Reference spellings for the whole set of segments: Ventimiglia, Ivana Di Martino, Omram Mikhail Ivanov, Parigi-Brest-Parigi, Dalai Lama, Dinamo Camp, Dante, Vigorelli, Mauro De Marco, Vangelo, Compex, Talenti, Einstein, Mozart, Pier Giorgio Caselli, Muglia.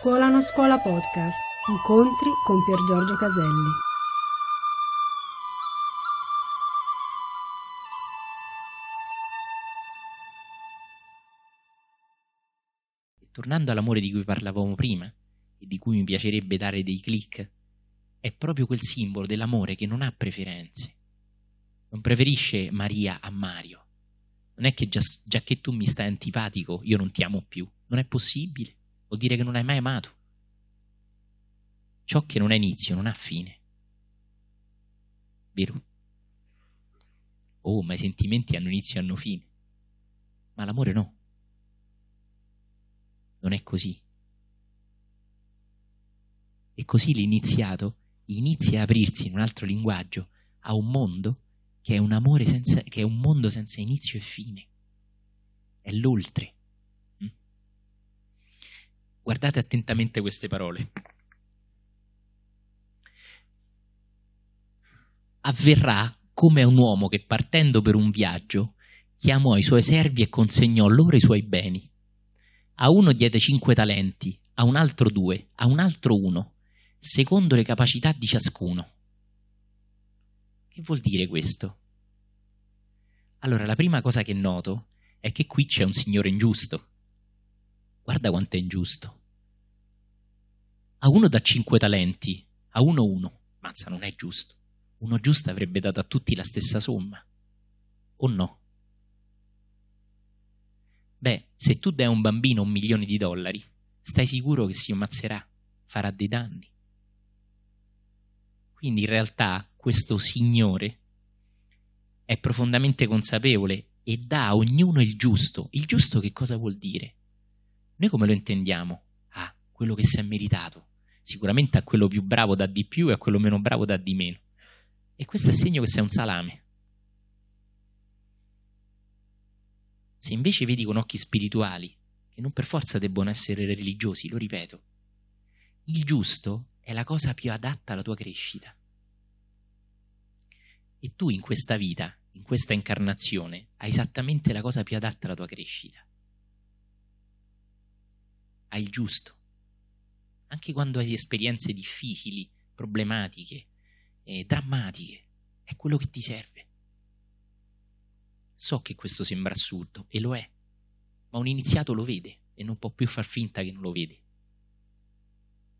Scuola non scuola podcast. Incontri con Pier Giorgio Caselli. E tornando all'amore di cui parlavamo prima e di cui mi piacerebbe dare dei click, è proprio quel simbolo dell'amore che non ha preferenze. Non preferisce Maria a Mario. Non è che già che tu mi stai antipatico, io non ti amo più. Non è possibile. Vuol dire che non hai mai amato. Ciò che non ha inizio non ha fine. Vero? Oh, ma i sentimenti hanno inizio e hanno fine. Ma l'amore no. Non è così. E così l'iniziato inizia a aprirsi in un altro linguaggio a un mondo che è un amore senza, che è un mondo senza inizio e fine. È l'oltre. Guardate attentamente queste parole. Avverrà come un uomo che partendo per un viaggio chiamò i suoi servi e consegnò loro i suoi beni. A uno diede 5 talenti, a un altro 2, a un altro 1, secondo le capacità di ciascuno. Che vuol dire questo? Allora, la prima cosa che noto è che qui c'è un signore ingiusto. Guarda quanto è ingiusto. A uno dà 5 talenti, a uno 1. Mazza, non è giusto. Uno giusto avrebbe dato a tutti la stessa somma. O no? Beh, se tu dai a un bambino $1.000.000, stai sicuro che si ammazzerà, farà dei danni. Quindi in realtà questo signore è profondamente consapevole e dà a ognuno il giusto. Il giusto che cosa vuol dire? Noi come lo intendiamo? Ah, quello che si è meritato. Sicuramente a quello più bravo dà di più e a quello meno bravo dà di meno. E questo è segno che sei un salame. Se invece vedi con occhi spirituali, che non per forza debbono essere religiosi, lo ripeto, il giusto è la cosa più adatta alla tua crescita. E tu in questa vita, in questa incarnazione, hai esattamente la cosa più adatta alla tua crescita. Hai il giusto, anche quando hai esperienze difficili, problematiche, drammatiche, è quello che ti serve. So che questo sembra assurdo, e lo è, ma un iniziato lo vede e non può più far finta che non lo vede.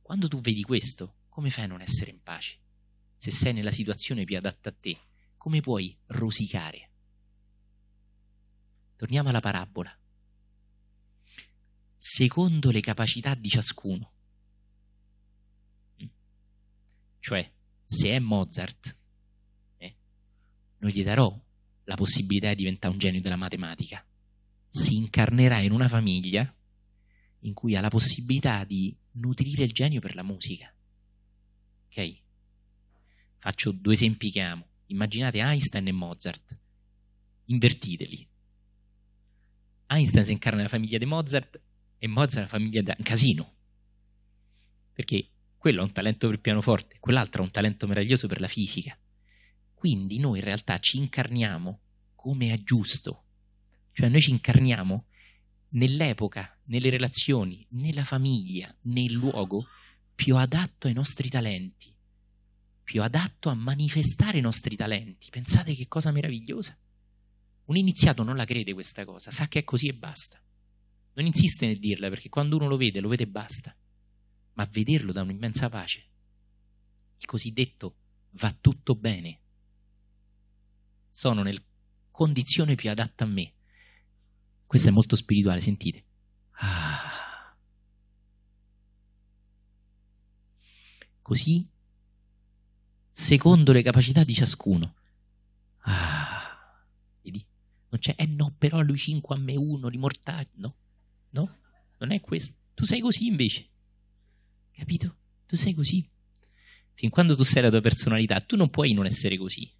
Quando tu vedi questo, come fai a non essere in pace? Se sei nella situazione più adatta a te, come puoi rosicare? Torniamo alla parabola. Secondo le capacità di ciascuno. Cioè, se è Mozart, non gli darò la possibilità di diventare un genio della matematica. Si incarnerà in una famiglia in cui ha la possibilità di nutrire il genio per la musica. Ok? Faccio 2 esempi che amo. Immaginate Einstein e Mozart. Invertiteli. Einstein si incarna nella famiglia di Mozart e Mozart nella famiglia di Casino. Perché quello ha un talento per il pianoforte, quell'altro ha un talento meraviglioso per la fisica. Quindi noi in realtà ci incarniamo come è giusto. Cioè noi ci incarniamo nell'epoca, nelle relazioni, nella famiglia, nel luogo più adatto ai nostri talenti, più adatto a manifestare i nostri talenti. Pensate che cosa meravigliosa. Un iniziato non la crede questa cosa, sa che è così e basta. Non insiste nel dirla, perché quando uno lo vede e basta. Ma vederlo dà un'immensa pace. Il cosiddetto va tutto bene. Sono nella condizione più adatta a me. Questo è molto spirituale, sentite. Ah. Così, secondo le capacità di ciascuno. Ah. Vedi? Non c'è, no, però lui 5 a me 1, li mortaggi. No, non è questo. Tu sei così invece. Capito? Tu sei così. Fin quando tu sei la tua personalità, tu non puoi non essere così.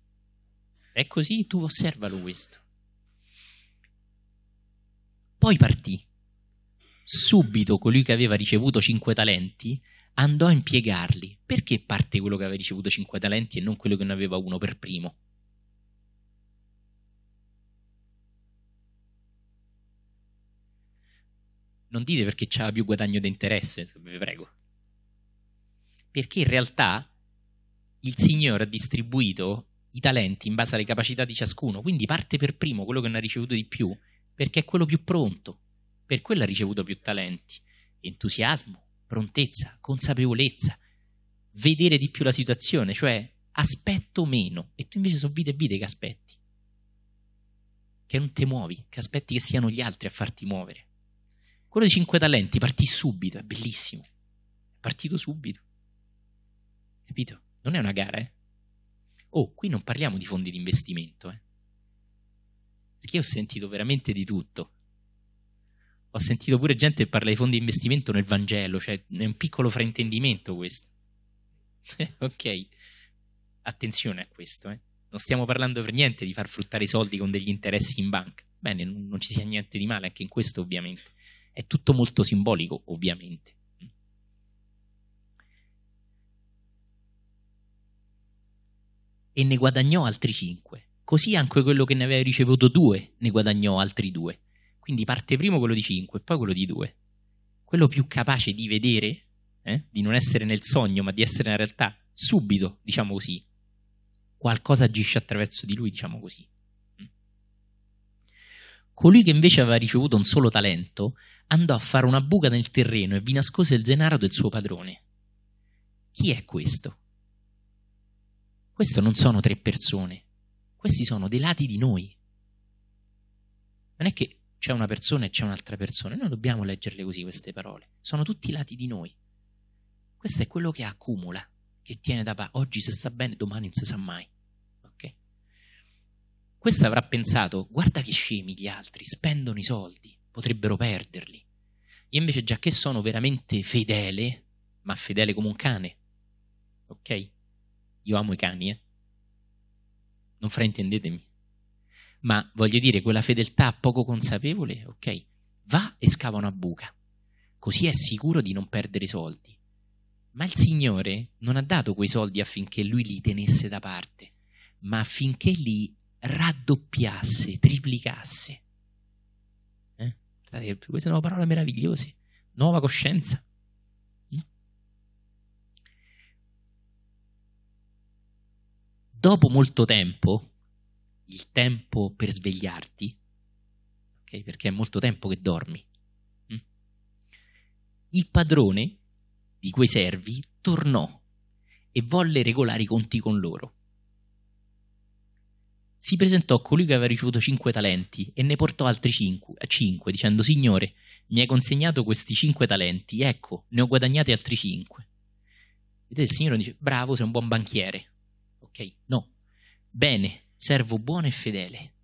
È così, tu osservalo questo. Poi partì. Subito colui che aveva ricevuto 5 talenti andò a impiegarli. Perché parte quello che aveva ricevuto 5 talenti e non quello che ne aveva 1 per primo? non dite perché c'ha più guadagno di interesse, vi prego, perché in realtà il Signore ha distribuito i talenti in base alle capacità di ciascuno, quindi parte per primo quello che non ha ricevuto di più, perché è quello più pronto, per quello ha ricevuto più talenti, entusiasmo, prontezza, consapevolezza, vedere di più la situazione, cioè aspetto meno, e tu invece sono vite e vite che aspetti, che non te muovi, che aspetti che siano gli altri a farti muovere. Quello di 5 talenti partì subito, è bellissimo, è partito subito, capito? Non è una gara, eh? Oh, qui non parliamo di fondi di investimento, eh? Perché io ho sentito veramente di tutto. Ho sentito pure gente che parla di fondi di investimento nel Vangelo, cioè è un piccolo fraintendimento questo. Ok, attenzione a questo, eh? Non stiamo parlando per niente di far fruttare i soldi con degli interessi in banca. Bene, non ci sia niente di male anche in questo, ovviamente. È tutto molto simbolico, ovviamente. E ne guadagnò altri 5. Così anche quello che ne aveva ricevuto 2 ne guadagnò altri 2. Quindi parte primo quello di 5 e poi quello di 2. Quello più capace di vedere, di non essere nel sogno ma di essere in realtà, subito, diciamo così, qualcosa agisce attraverso di lui, diciamo così. Colui che invece aveva ricevuto un solo talento andò a fare una buca nel terreno e vi nascose il denaro del suo padrone. Chi è questo? Questo non sono 3 persone, questi sono dei lati di noi. Non è che c'è una persona e c'è un'altra persona, noi dobbiamo leggerle così queste parole, sono tutti lati di noi. Questo è quello che accumula, che tiene da parte. Oggi se sta bene, domani non si sa mai. Okay? Questo avrà pensato, guarda che scemi gli altri, spendono i soldi, potrebbero perderli. Io invece, già che sono veramente fedele, ma fedele come un cane, ok? Io amo i cani, eh? Non fraintendetemi. Ma voglio dire, quella fedeltà poco consapevole, ok? Va e scava una buca, così è sicuro di non perdere i soldi. Ma il Signore non ha dato quei soldi affinché lui li tenesse da parte, ma affinché li raddoppiasse, triplicasse. Guardate, queste sono parole meravigliose. Nuova coscienza. Dopo molto tempo, il tempo per svegliarti, okay, perché è molto tempo che dormi, il padrone di quei servi tornò e volle regolare i conti con loro. Si presentò colui che aveva ricevuto 5 talenti e ne portò altri 5, dicendo: Signore, mi hai consegnato questi 5 talenti, ecco, ne ho guadagnati altri 5. Vedete, il Signore dice: bravo, sei un buon banchiere. Ok, no, bene, servo buono e fedele.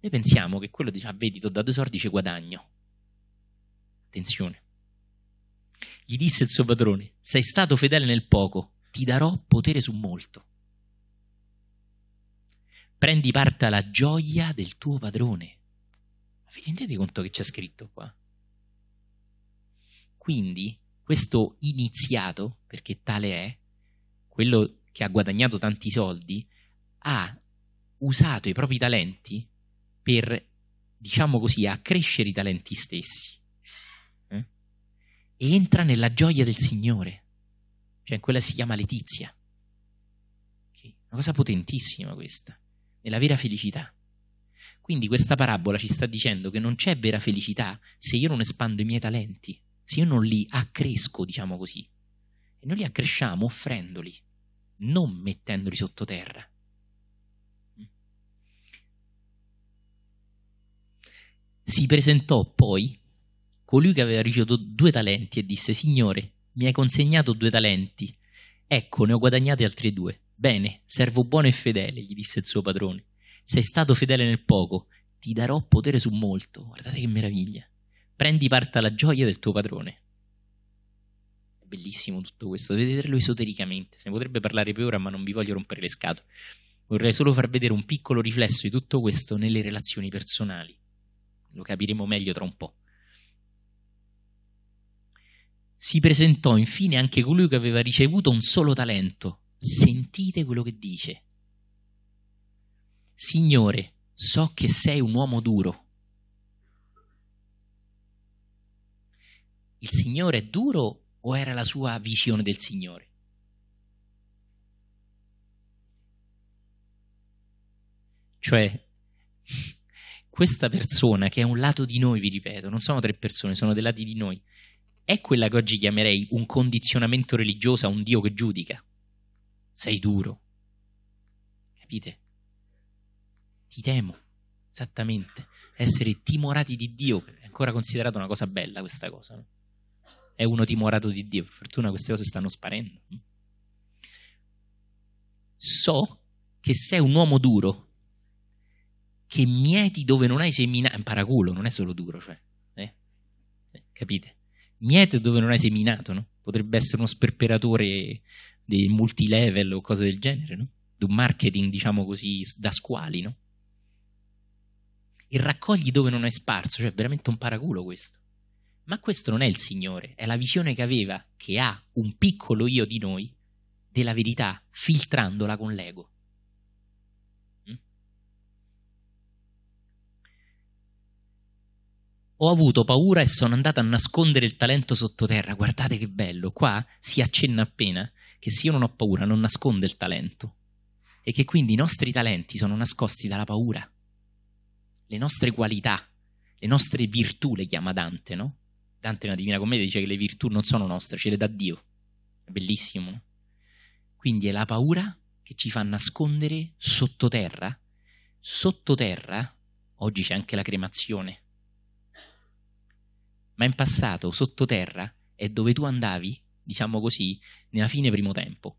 Noi pensiamo che quello dice: ah, vedi, ti ho dato i soldi, ci guadagno. Attenzione. Gli disse il suo padrone: sei stato fedele nel poco, ti darò potere su molto. Prendi parte alla gioia del tuo padrone. Ma vi rendete conto che c'è scritto qua? Quindi questo iniziato, perché tale è, quello che ha guadagnato tanti soldi, ha usato i propri talenti per, diciamo così, accrescere i talenti stessi. E entra nella gioia del Signore, cioè quella si chiama letizia, okay. Una cosa potentissima questa, nella vera felicità. Quindi questa parabola ci sta dicendo che non c'è vera felicità se io non espando i miei talenti, se io non li accresco, diciamo così. E noi li accresciamo offrendoli, non mettendoli sottoterra. Si presentò poi colui che aveva ricevuto 2 talenti e disse: Signore, mi hai consegnato 2 talenti, ecco, ne ho guadagnati altri 2. Bene, servo buono e fedele, gli disse il suo padrone, sei stato fedele nel poco, ti darò potere su molto. Guardate che meraviglia, prendi parte alla gioia del tuo padrone. È bellissimo tutto questo, dovete vederlo esotericamente, se ne potrebbe parlare per ora ma non vi voglio rompere le scatole, vorrei solo far vedere un piccolo riflesso di tutto questo nelle relazioni personali, lo capiremo meglio tra un po'. Si presentò infine anche colui che aveva ricevuto un solo talento. Sentite quello che dice: Signore, so che sei un uomo duro, il Signore è duro o era la sua visione del Signore? Cioè, questa persona che è un lato di noi, vi ripeto, non sono tre persone, sono dei lati di noi, è quella che oggi chiamerei un condizionamento religioso a un Dio che giudica. Sei duro. Capite? Ti temo, esattamente. Essere timorati di Dio è ancora considerata una cosa bella, questa cosa, no? È uno timorato di Dio. Per fortuna queste cose stanno sparendo. So che sei un uomo duro, che mieti dove non hai seminato. È un paraculo, non è solo duro, cioè, capite? Mieti dove non hai seminato, no? Potrebbe essere uno sperperatore dei multilevel o cose del genere, no? Di un marketing, diciamo così, da squali, no? E raccogli dove non hai sparso, cioè è veramente un paraculo questo. Ma questo non è il Signore, è la visione che aveva, che ha un piccolo io di noi, della verità, filtrandola con l'ego. Ho avuto paura e sono andata a nascondere il talento sottoterra. Guardate che bello, qua si accenna appena che se io non ho paura non nascondo il talento e che quindi i nostri talenti sono nascosti dalla paura. Le nostre qualità, le nostre virtù le chiama Dante, no? Dante nella Divina Commedia dice che le virtù non sono nostre, ce le dà Dio. È bellissimo, no? Quindi è la paura che ci fa nascondere sottoterra. Sottoterra, oggi c'è anche la cremazione. Ma in passato, sottoterra, è dove tu andavi, diciamo così, nella fine primo tempo.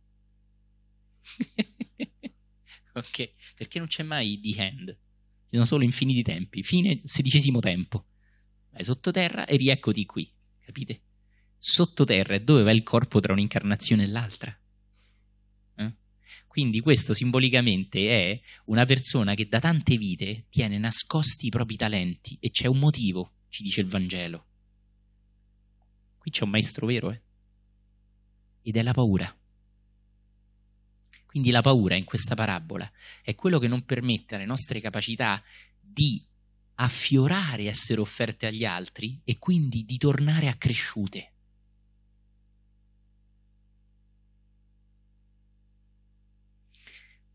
Ok? Perché non c'è mai the end. Ci sono solo infiniti tempi. Fine XVI tempo. Vai sottoterra e rieccoti qui. Capite? Sottoterra è dove va il corpo tra un'incarnazione e l'altra. Eh? Quindi questo simbolicamente è una persona che da tante vite tiene nascosti i propri talenti. E c'è un motivo, ci dice il Vangelo. Qui c'è un maestro vero, ed è la paura. Quindi la paura in questa parabola è quello che non permette alle nostre capacità di affiorare, essere offerte agli altri e quindi di tornare accresciute.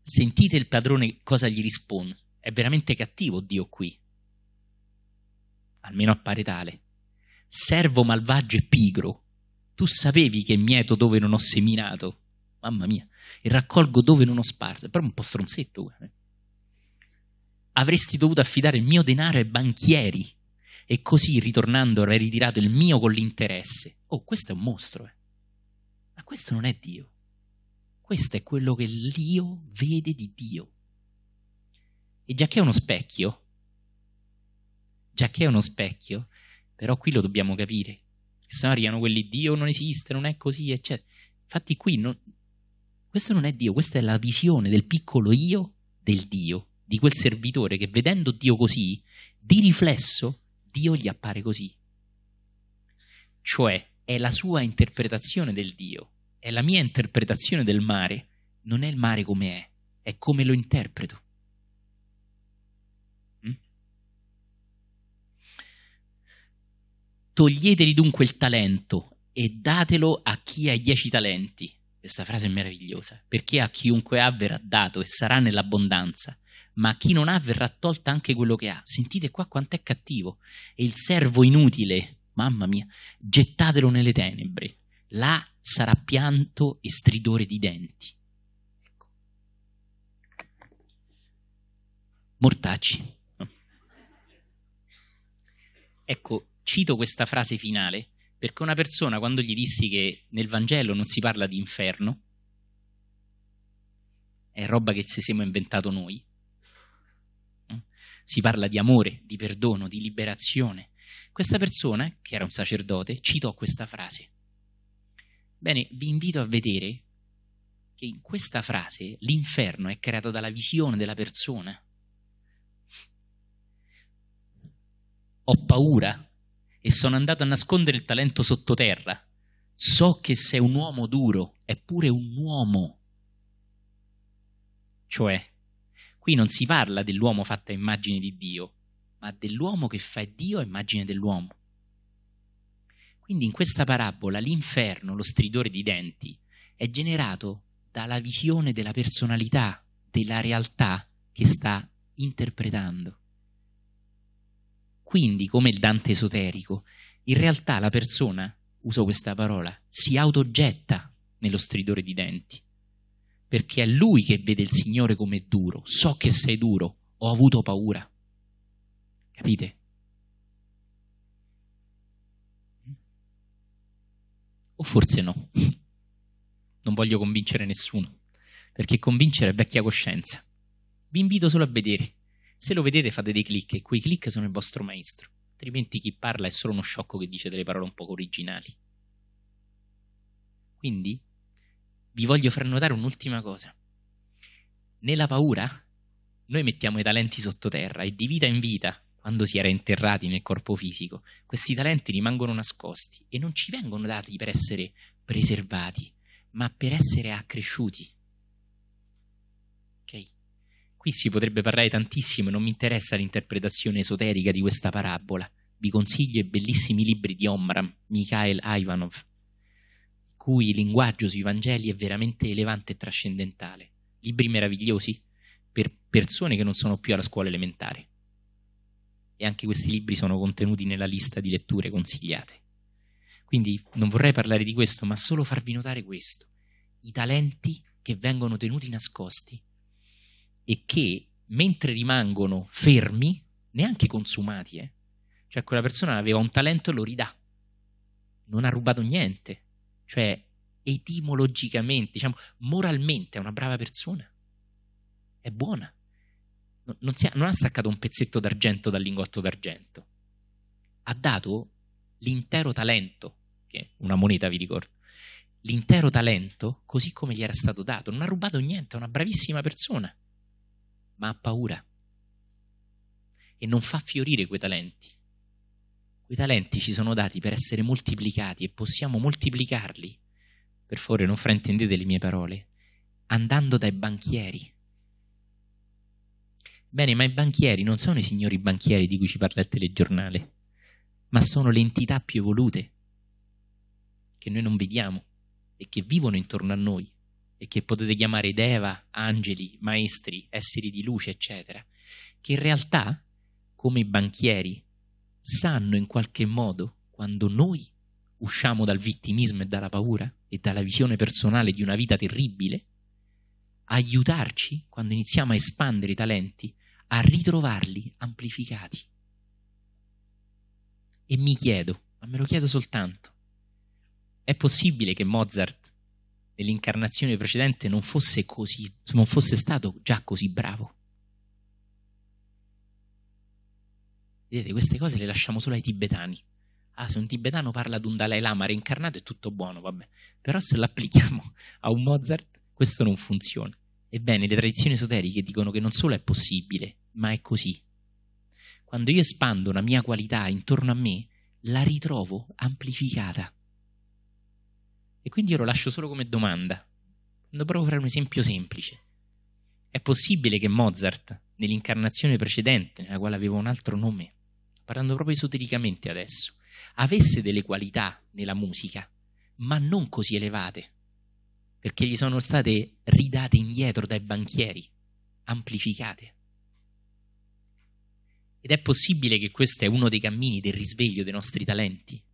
Sentite il padrone cosa gli risponde. È veramente cattivo Dio qui, almeno appare tale. Servo malvagio e pigro, tu sapevi che mieto dove non ho seminato, mamma mia, e raccolgo dove non ho sparso. È proprio un po' stronzetto. Avresti dovuto affidare il mio denaro ai banchieri e così ritornando avrei ritirato il mio con l'interesse. Oh, questo è un mostro, ma questo non è Dio, questo è quello che l'io vede di Dio. E già che è uno specchio, però qui lo dobbiamo capire, se no arrivano quelli Dio non esiste, non è così, eccetera. Infatti qui questo non è Dio, questa è la visione del piccolo io del Dio, di quel servitore che vedendo Dio così, di riflesso Dio gli appare così. Cioè è la sua interpretazione del Dio, è la mia interpretazione del mare, non è il mare come è come lo interpreto. Toglieteli dunque il talento e datelo a chi ha 10 talenti. Questa frase è meravigliosa, perché a chiunque ha verrà dato e sarà nell'abbondanza, ma a chi non ha verrà tolta anche quello che ha. Sentite qua quant'è cattivo. E il servo inutile, mamma mia, gettatelo nelle tenebre, là sarà pianto e stridore di denti. Ecco. Mortacci. Ecco, cito questa frase finale perché una persona, quando gli dissi che nel Vangelo non si parla di inferno, è roba che ci siamo inventato noi, si parla di amore, di perdono, di liberazione, questa persona, che era un sacerdote, citò questa frase. Bene, vi invito a vedere che in questa frase l'inferno è creato dalla visione della persona. Ho paura e sono andato a nascondere il talento sottoterra. So che sei un uomo duro, eppure un uomo. Cioè, qui non si parla dell'uomo fatto a immagine di Dio, ma dell'uomo che fa Dio a immagine dell'uomo. Quindi in questa parabola l'inferno, lo stridore di denti, è generato dalla visione della personalità, della realtà che sta interpretando. Quindi, come il Dante esoterico, in realtà la persona, uso questa parola, si autogetta nello stridore di denti, perché è lui che vede il Signore come duro. So che sei duro, ho avuto paura. Capite? O forse no. Non voglio convincere nessuno, perché convincere è vecchia coscienza. Vi invito solo a vedere. Se lo vedete fate dei click, e quei click sono il vostro maestro, altrimenti chi parla è solo uno sciocco che dice delle parole un poco originali. Quindi vi voglio far notare un'ultima cosa. Nella paura noi mettiamo i talenti sottoterra e di vita in vita, quando si era interrati nel corpo fisico, questi talenti rimangono nascosti e non ci vengono dati per essere preservati, ma per essere accresciuti. Ok? Qui si potrebbe parlare tantissimo, non mi interessa l'interpretazione esoterica di questa parabola. Vi consiglio i bellissimi libri di Omram Mikhail Ivanov, cui il linguaggio sui Vangeli è veramente elevante e trascendentale. Libri meravigliosi per persone che non sono più alla scuola elementare. E anche questi libri sono contenuti nella lista di letture consigliate. Quindi non vorrei parlare di questo, ma solo farvi notare questo. I talenti che vengono tenuti nascosti e che, mentre rimangono fermi, neanche consumati, cioè quella persona aveva un talento e lo ridà. Non ha rubato niente. Cioè, etimologicamente, diciamo, moralmente è una brava persona. È buona. Non ha staccato un pezzetto d'argento dal lingotto d'argento. Ha dato l'intero talento, che è una moneta, vi ricordo, l'intero talento così come gli era stato dato. Non ha rubato niente, è una bravissima persona, ma ha paura e non fa fiorire quei talenti. Quei talenti ci sono dati per essere moltiplicati e possiamo moltiplicarli, per favore non fraintendete le mie parole, andando dai banchieri. Bene, ma i banchieri non sono i signori banchieri di cui ci parla il telegiornale, ma sono le entità più evolute che noi non vediamo e che vivono intorno a noi e che potete chiamare deva, angeli, maestri, esseri di luce, eccetera, che in realtà, come i banchieri, sanno in qualche modo quando noi usciamo dal vittimismo e dalla paura e dalla visione personale di una vita terribile, aiutarci, quando iniziamo a espandere i talenti, a ritrovarli amplificati. E mi chiedo, ma me lo chiedo soltanto, è possibile che Mozart nell'incarnazione precedente non fosse stato già così bravo? Vedete, queste cose le lasciamo solo ai tibetani. Ah, se un tibetano parla ad un Dalai Lama reincarnato è tutto buono, vabbè. Però se lo applichiamo a un Mozart, questo non funziona. Ebbene, le tradizioni esoteriche dicono che non solo è possibile, ma è così. Quando io espando una mia qualità intorno a me, la ritrovo amplificata. E quindi io lo lascio solo come domanda. Quando provo a fare un esempio semplice. È possibile che Mozart, nell'incarnazione precedente, nella quale aveva un altro nome, parlando proprio esotericamente adesso, avesse delle qualità nella musica, ma non così elevate, perché gli sono state ridate indietro dai banchieri, amplificate. Ed è possibile che questo è uno dei cammini del risveglio dei nostri talenti,